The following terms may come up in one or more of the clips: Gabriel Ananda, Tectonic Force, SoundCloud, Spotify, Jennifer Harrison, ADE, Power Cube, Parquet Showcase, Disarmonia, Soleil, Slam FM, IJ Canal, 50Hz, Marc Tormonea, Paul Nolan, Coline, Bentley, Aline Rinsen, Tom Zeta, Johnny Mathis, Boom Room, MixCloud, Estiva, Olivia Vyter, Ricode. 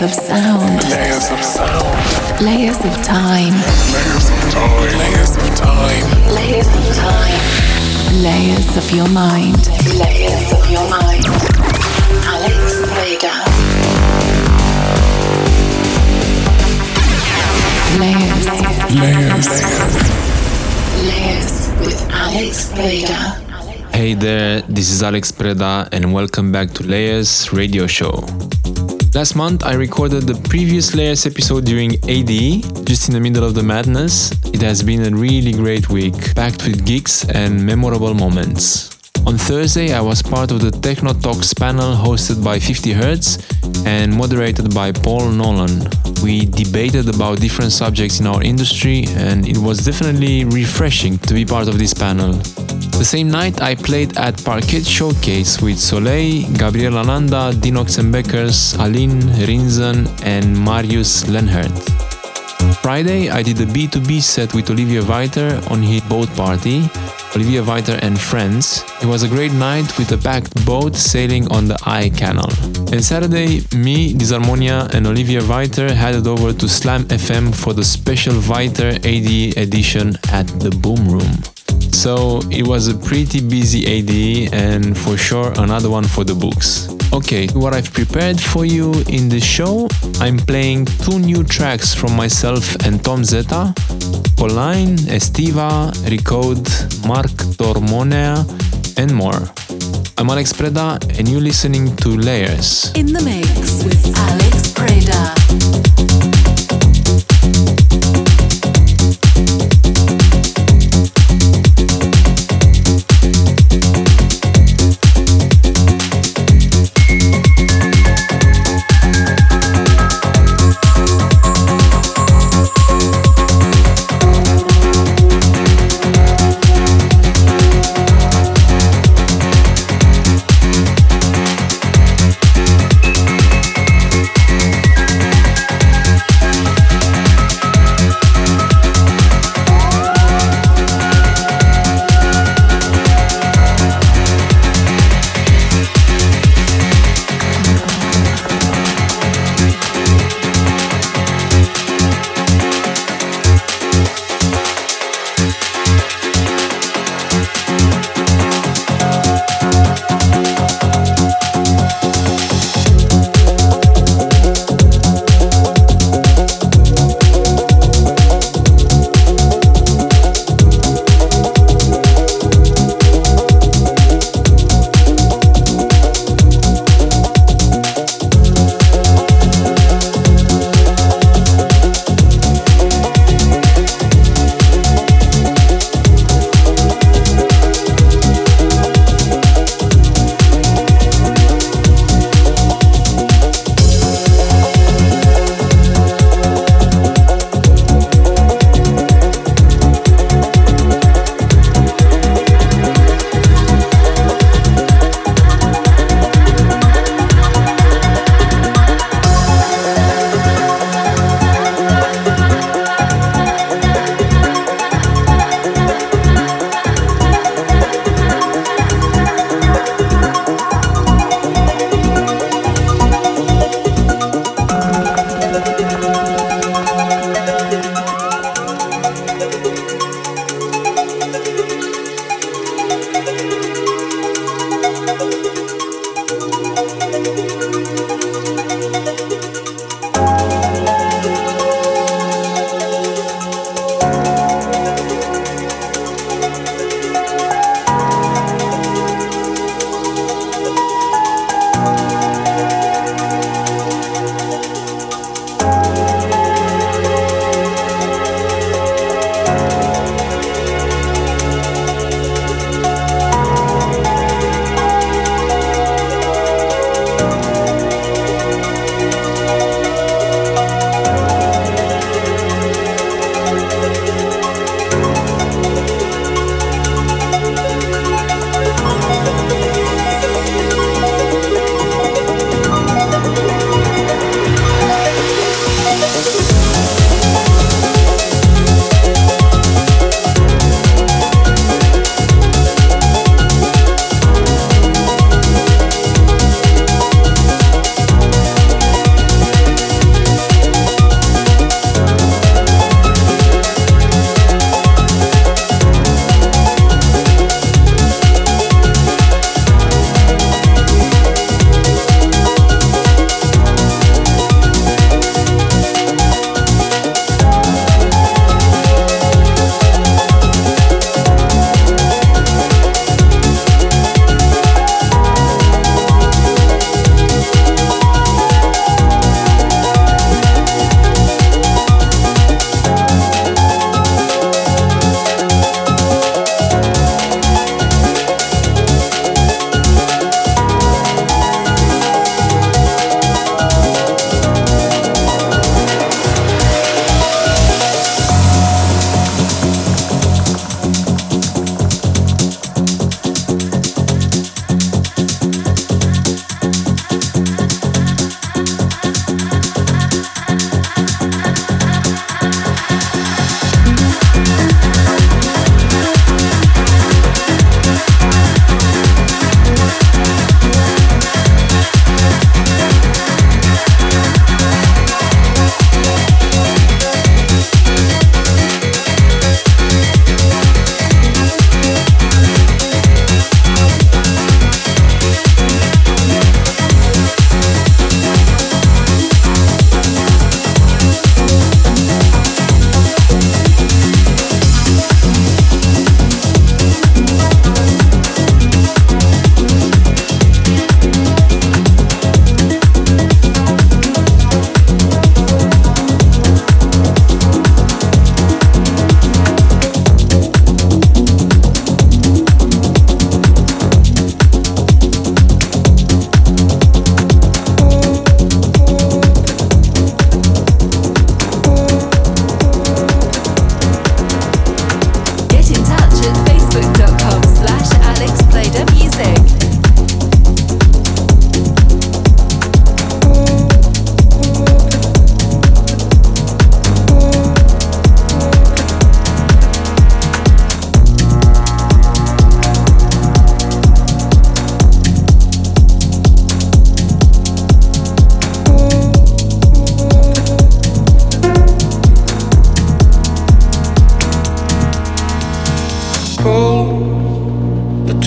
Layers of sound. Layers of sound. Layers of time. Layers of time. Layers of time. Layers of time. Layers of your mind. Layers of your mind. Alex Preda. Layers. Layers. Layers with Alex Preda. Hey there, this is Alex Preda and welcome back to Layers Radio Show. Last month I recorded the previous Layers episode during ADE, just in the middle of the madness. It has been a really great week, packed with gigs and memorable moments. On Thursday I was part of the Techno Talks panel hosted by 50Hz and moderated by Paul Nolan. We debated about different subjects in our industry and it was definitely refreshing to be part of this panel. The same night I played at Parquet Showcase with Soleil, Gabriel Ananda, Dino Xenbeckers, Aline Rinsen and Marius Lenhardt. Friday I did a B2B set with Olivia Vyter on his boat party, Olivia Vyter and friends. It was a great night with a packed boat sailing on the IJ Canal. And Saturday, me, Disarmonia and Olivia Vyter headed over to Slam FM for the special Vyter ADE edition at the Boom Room. So it was a pretty busy ADE and for sure another one for the books. Okay, what I've prepared for you in the show, I'm playing two new tracks from myself and Tom Zeta, Coline, Estiva, Ricode, Marc Tormonea and more. I'm Alex Preda and you're listening to Layers. In the mix with Alex Preda.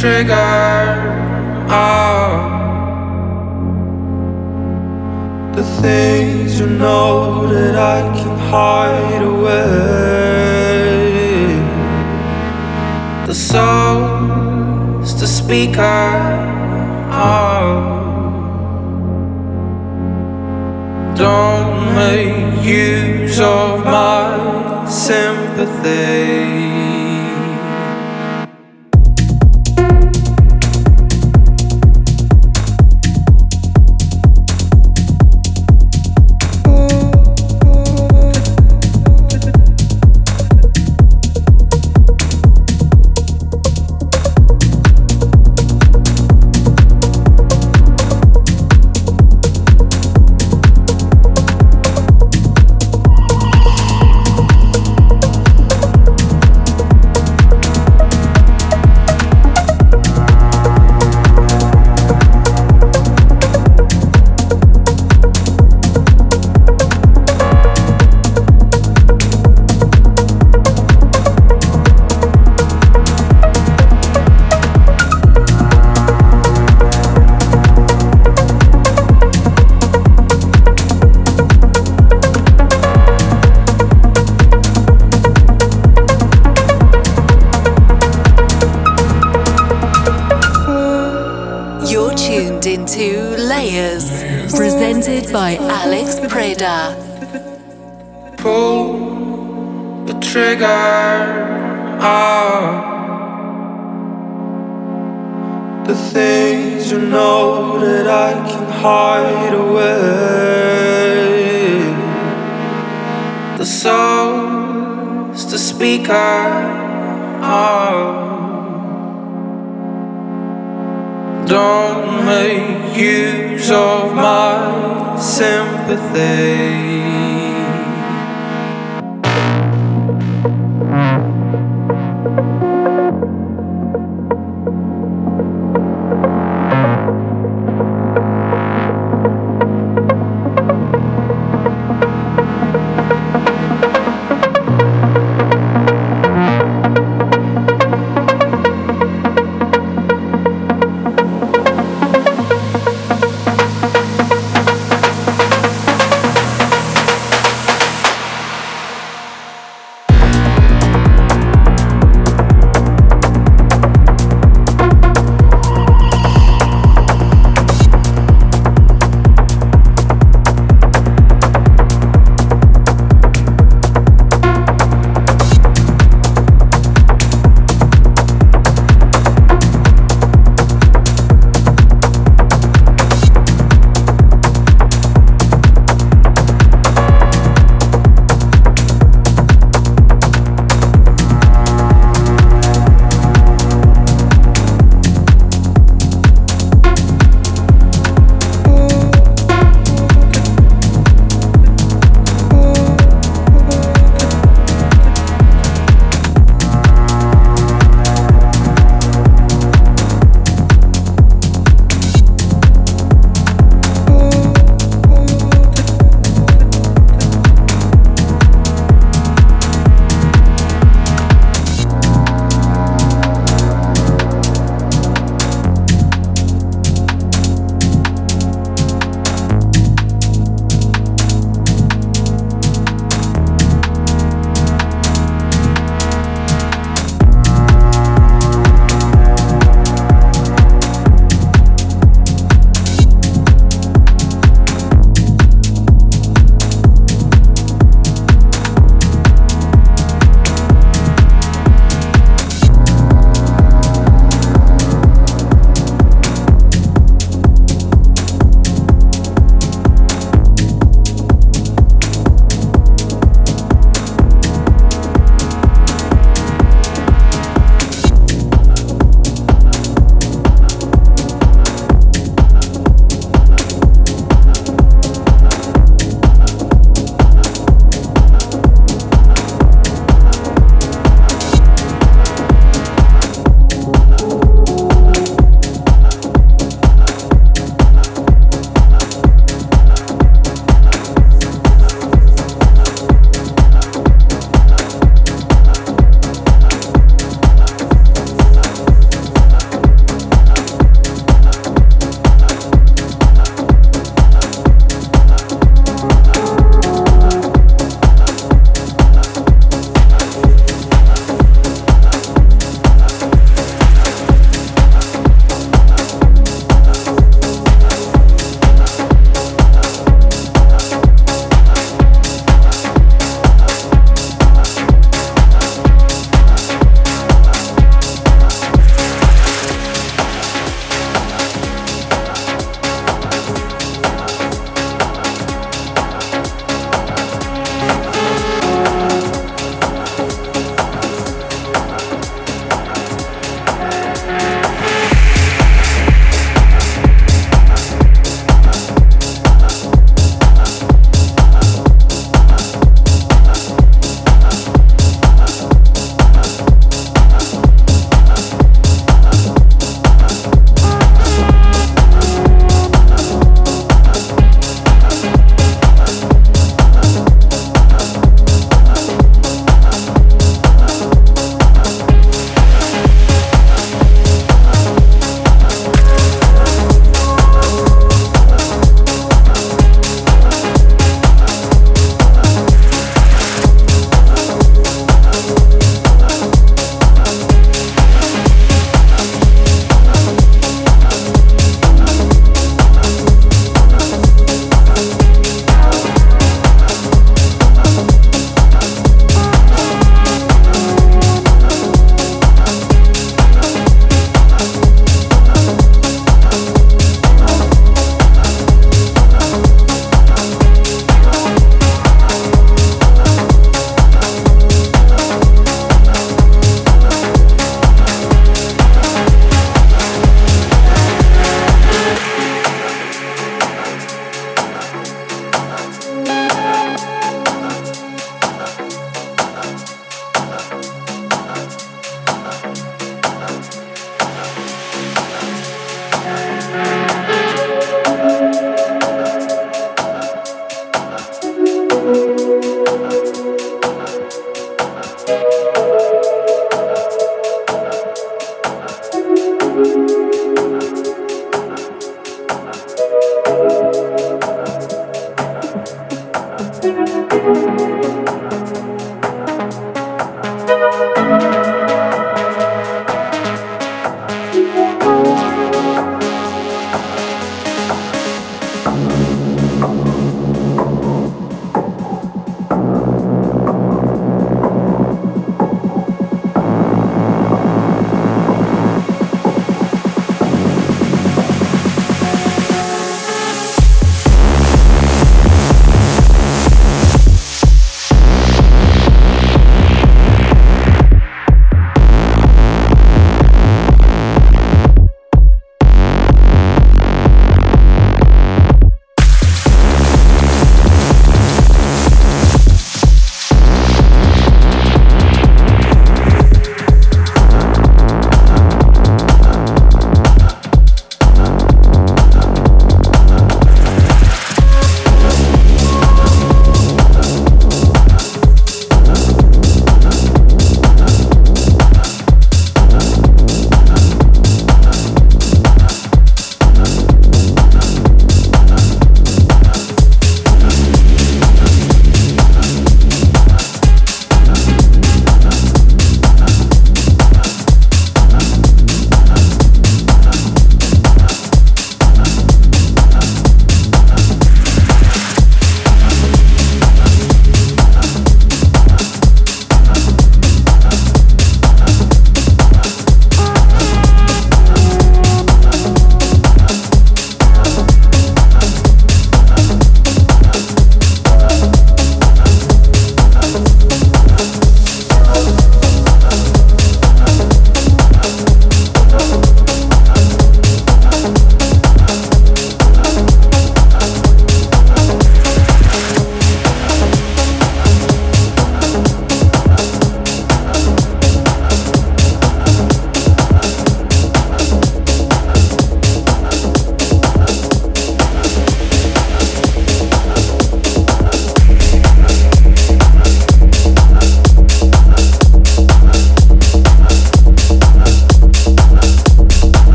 trigger. Oh, the things you know that I can hide away. The soul's the speaker. Oh, don't make use of my sympathy. By Alex Preda. Pull the trigger. Oh, the things you know that I can hide away. The soul's the speaker. Oh, don't make use of my sympathy.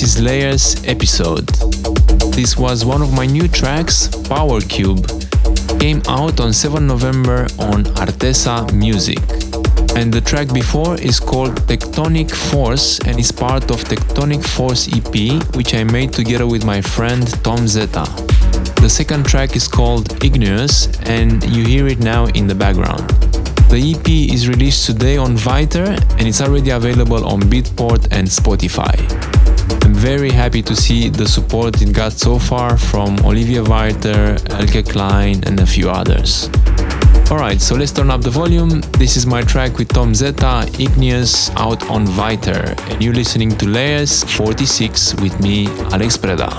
This is Layers episode. This was one of my new tracks, Power Cube, came out on 7 November on Artesa Music. And the track before is called Tectonic Force and is part of Tectonic Force EP, which I made together with my friend Tom Zeta. The second track is called Igneous and you hear it now in the background. The EP is released today on Vyter and it's already available on Beatport and Spotify. I'm very happy to see the support it got so far from Olivia Vyter, Elke Klein and a few others. Alright, so let's turn up the volume. This is my track with Tom Zeta, Igneous, out on Vyter. And you're listening to Layers 46 with me, Alex Preda.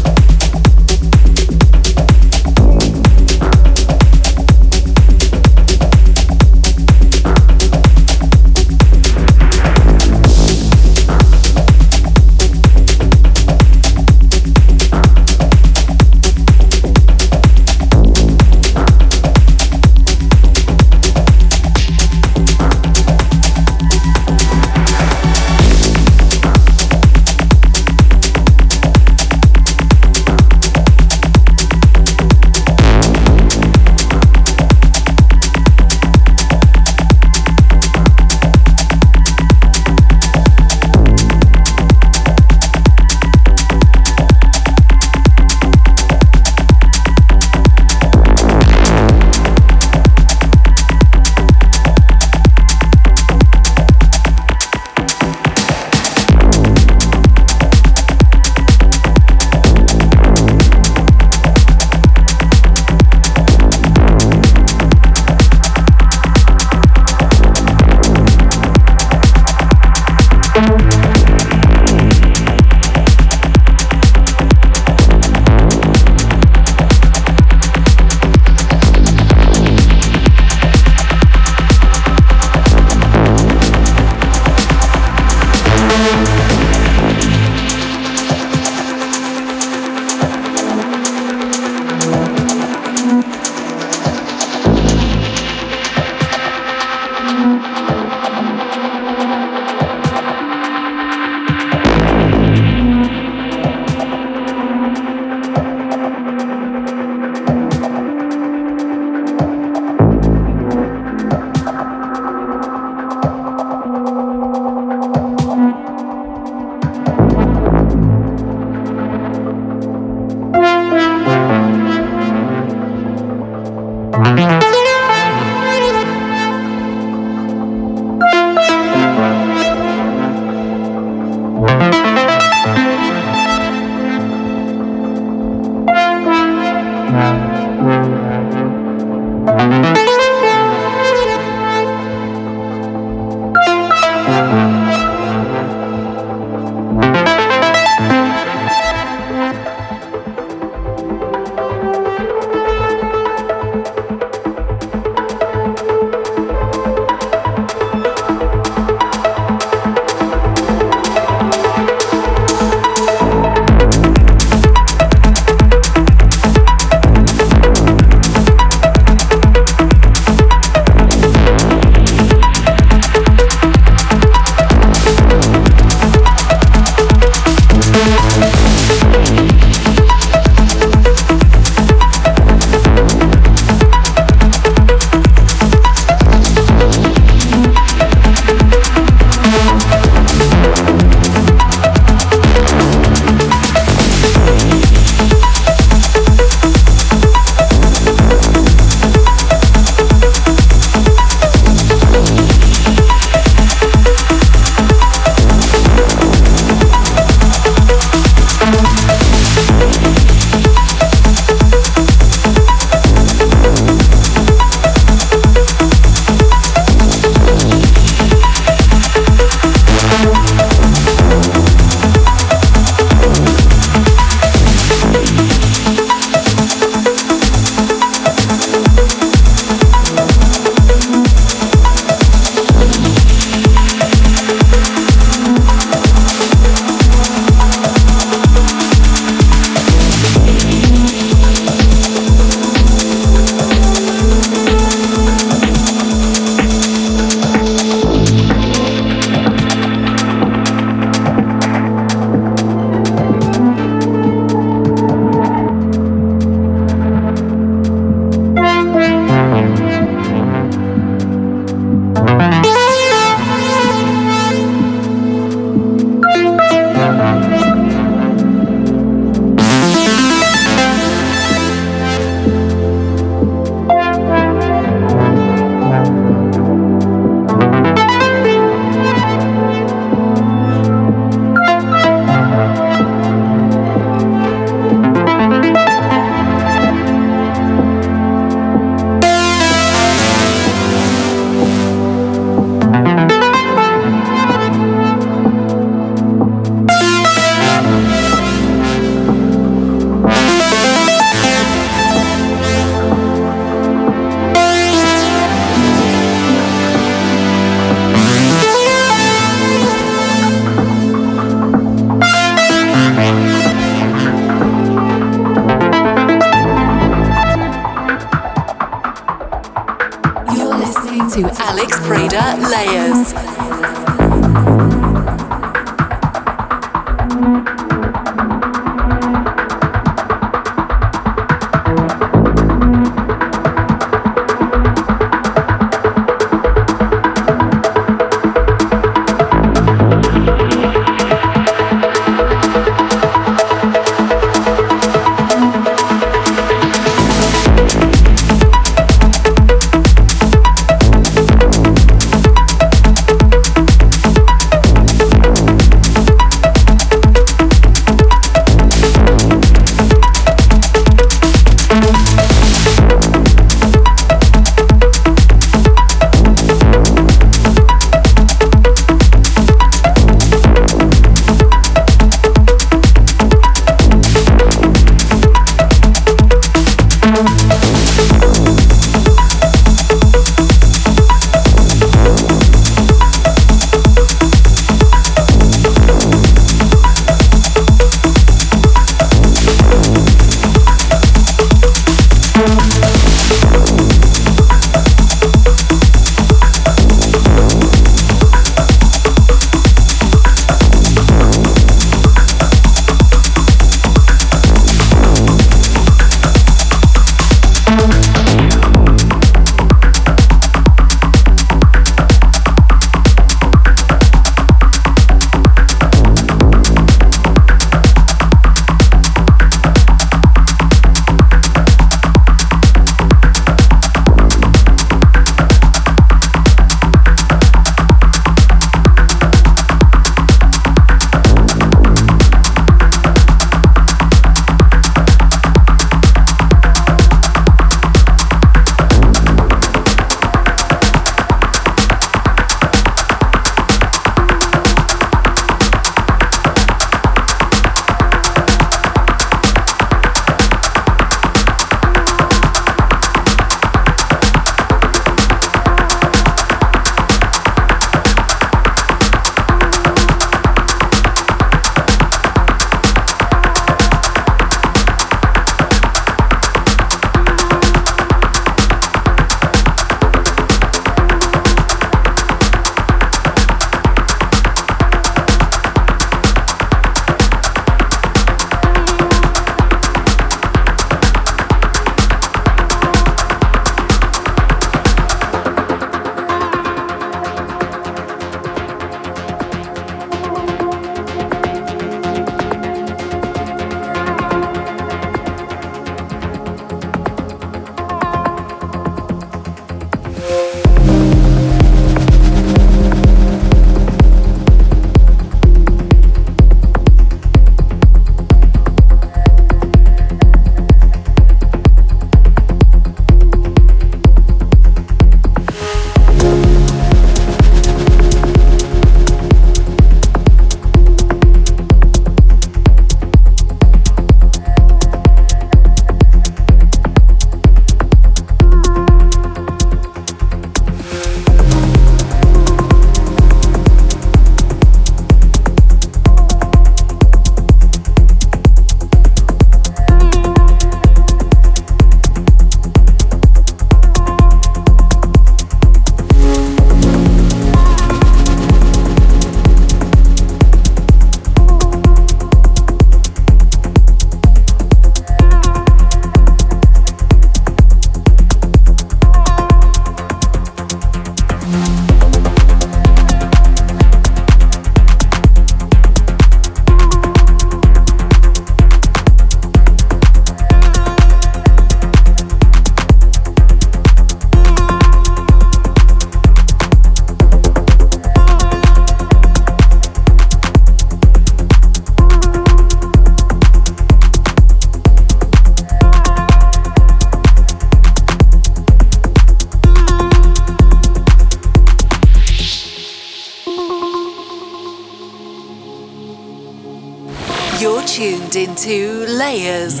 You're tuned into Layers.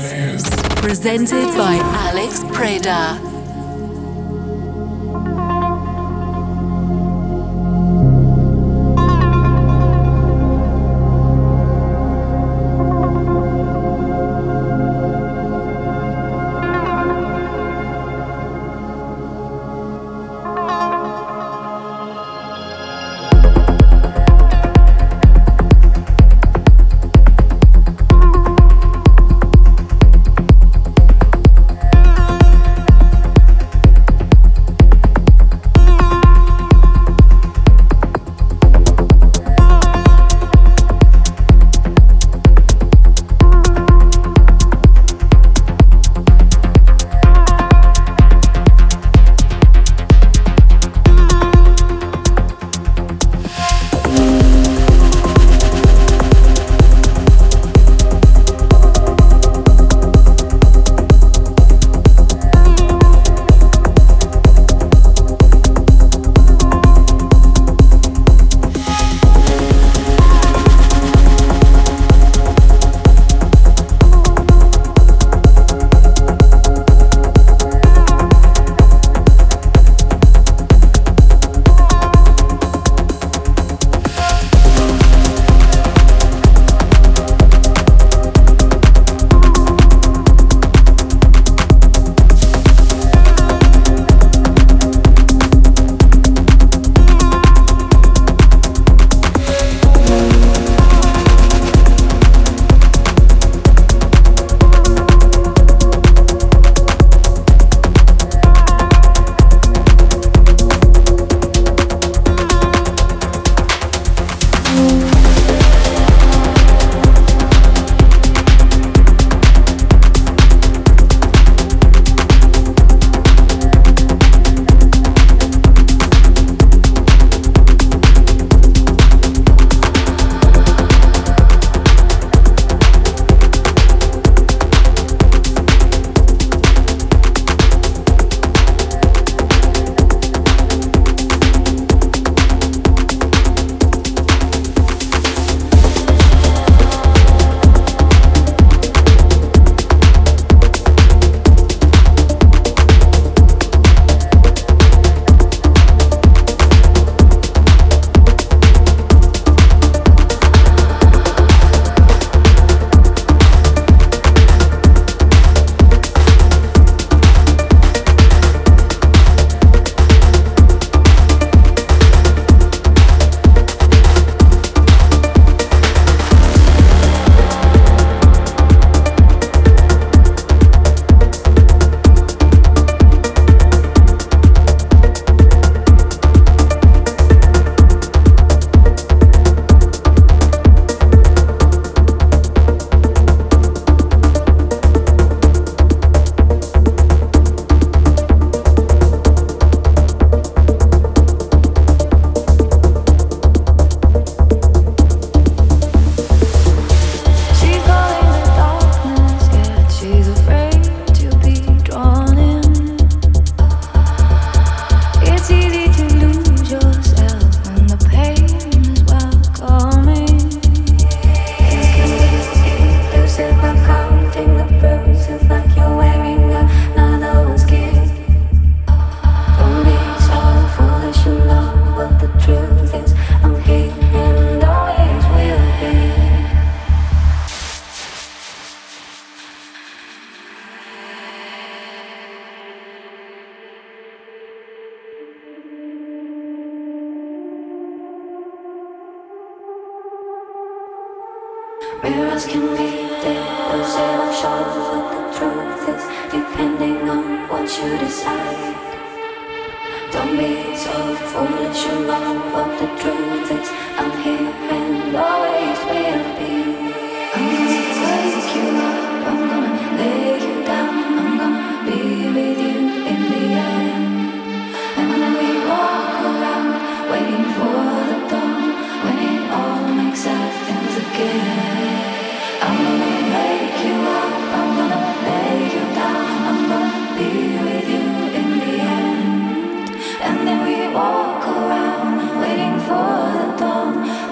Presented by Alex Preda. Walk around waiting for the dawn.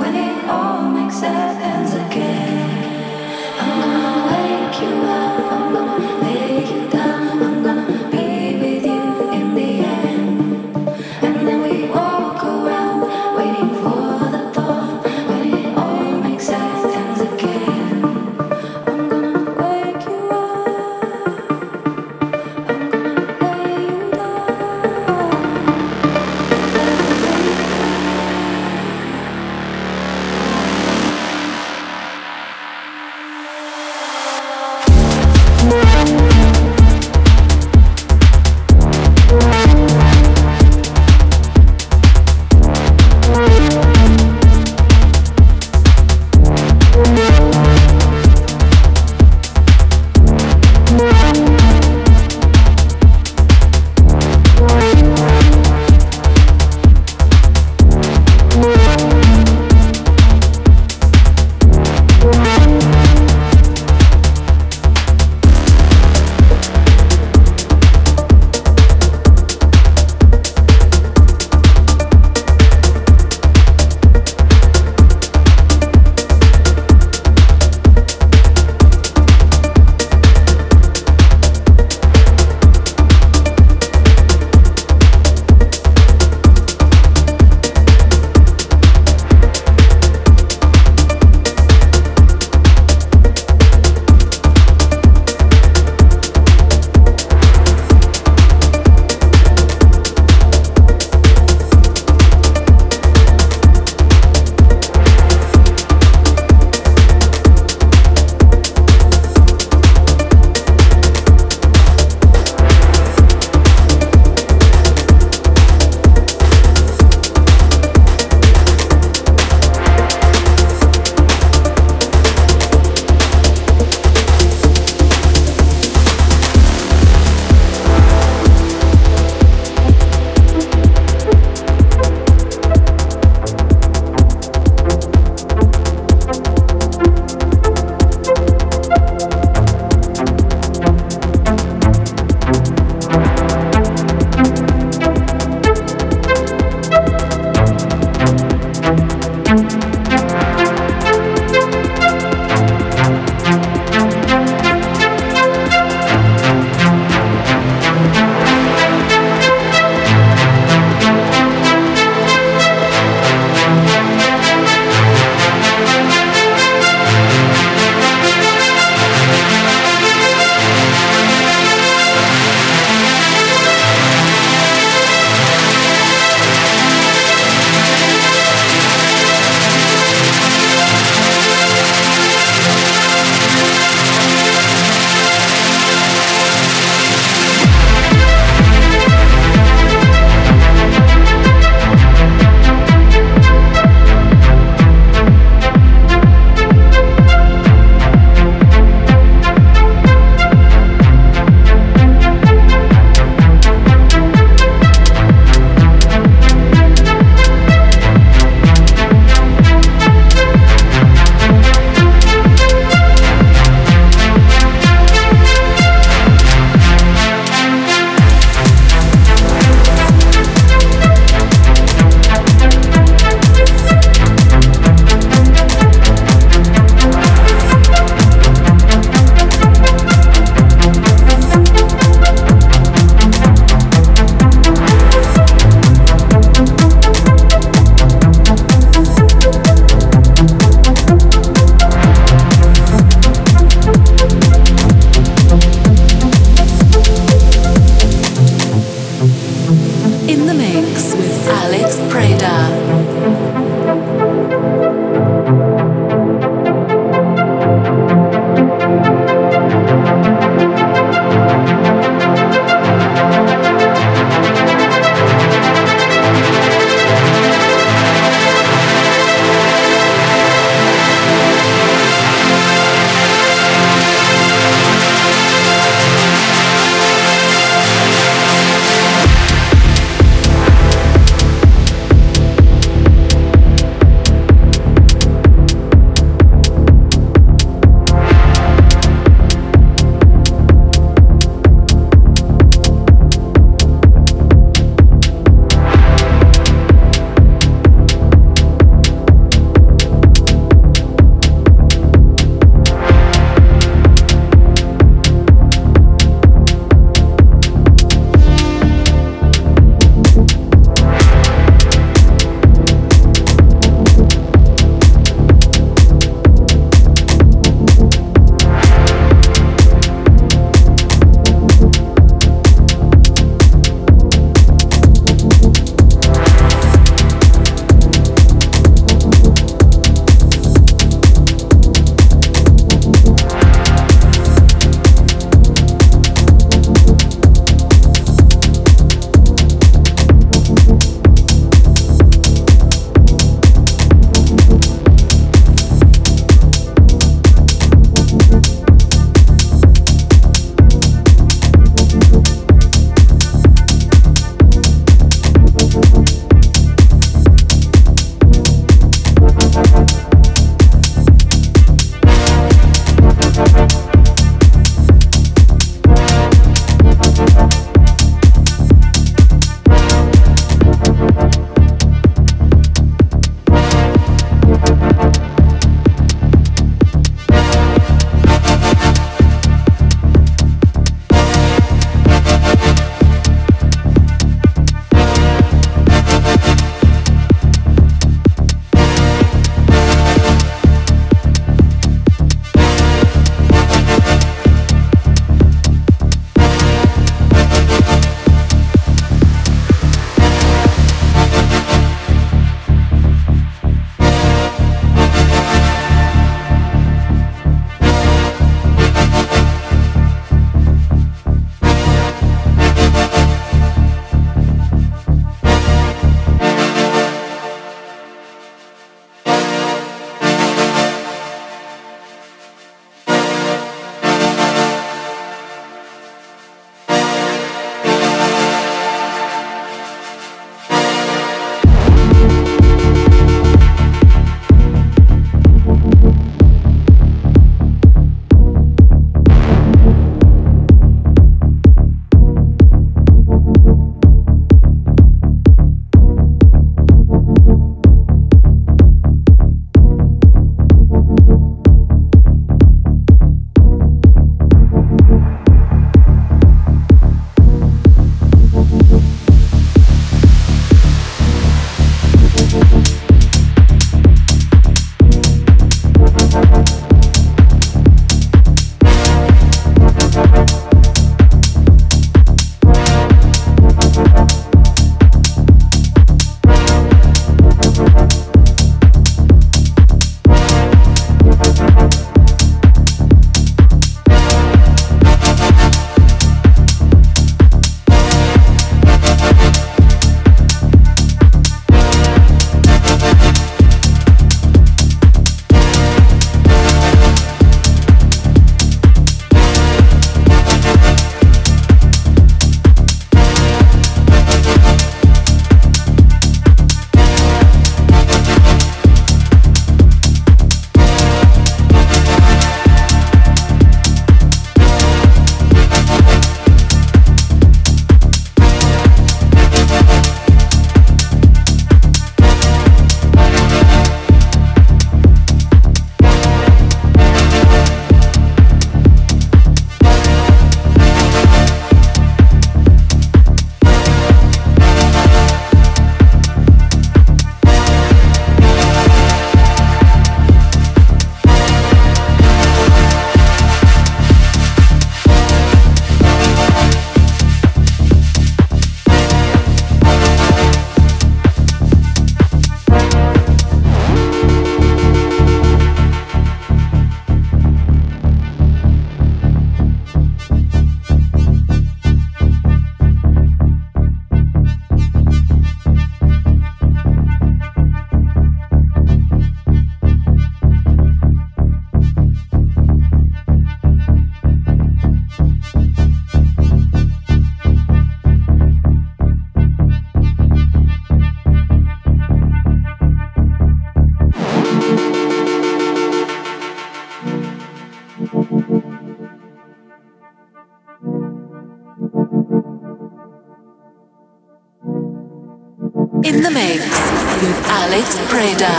Alex Preda.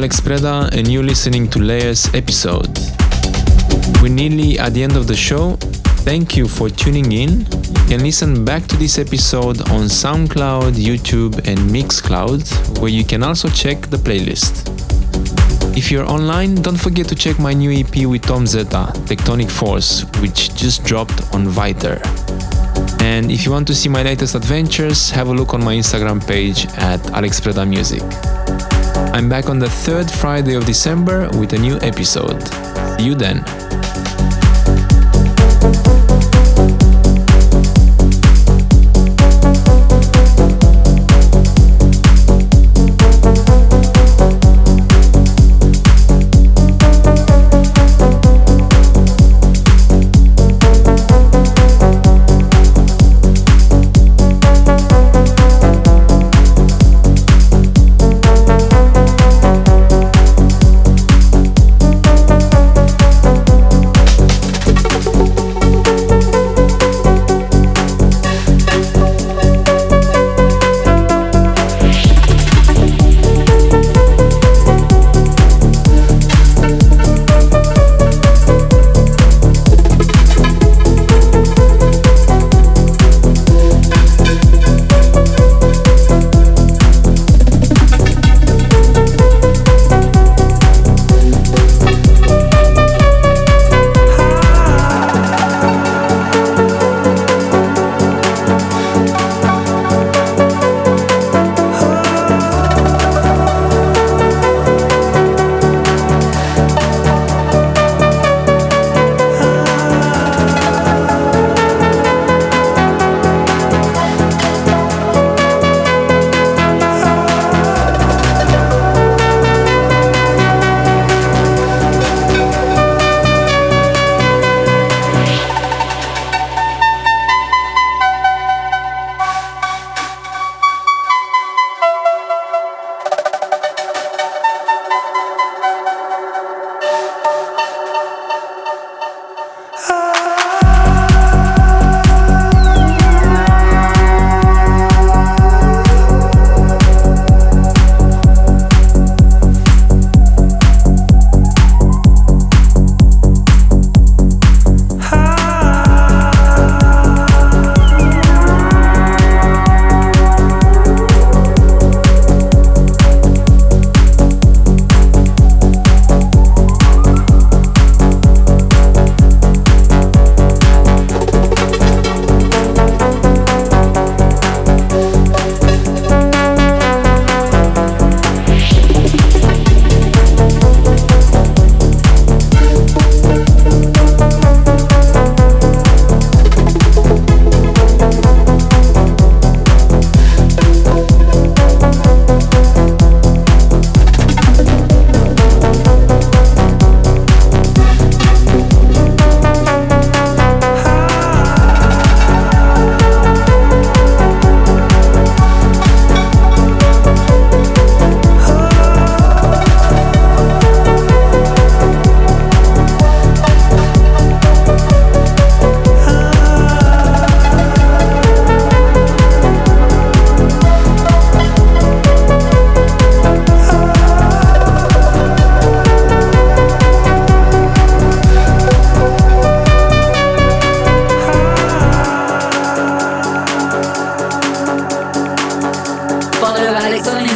Alex Preda, and you're listening to Layers episode. We're nearly at the end of the show. Thank you for tuning in. You can listen back to this episode on SoundCloud, YouTube and MixCloud, where you can also check the playlist. If you're online, don't forget to check my new EP with Tom Zeta, Tectonic Force, which just dropped on Vyter. And if you want to see my latest adventures, have a look on my Instagram page at Alex Preda Music. I'm back on the third Friday of December with a new episode. See you then.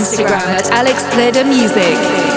Instagram at Alex Preda Music.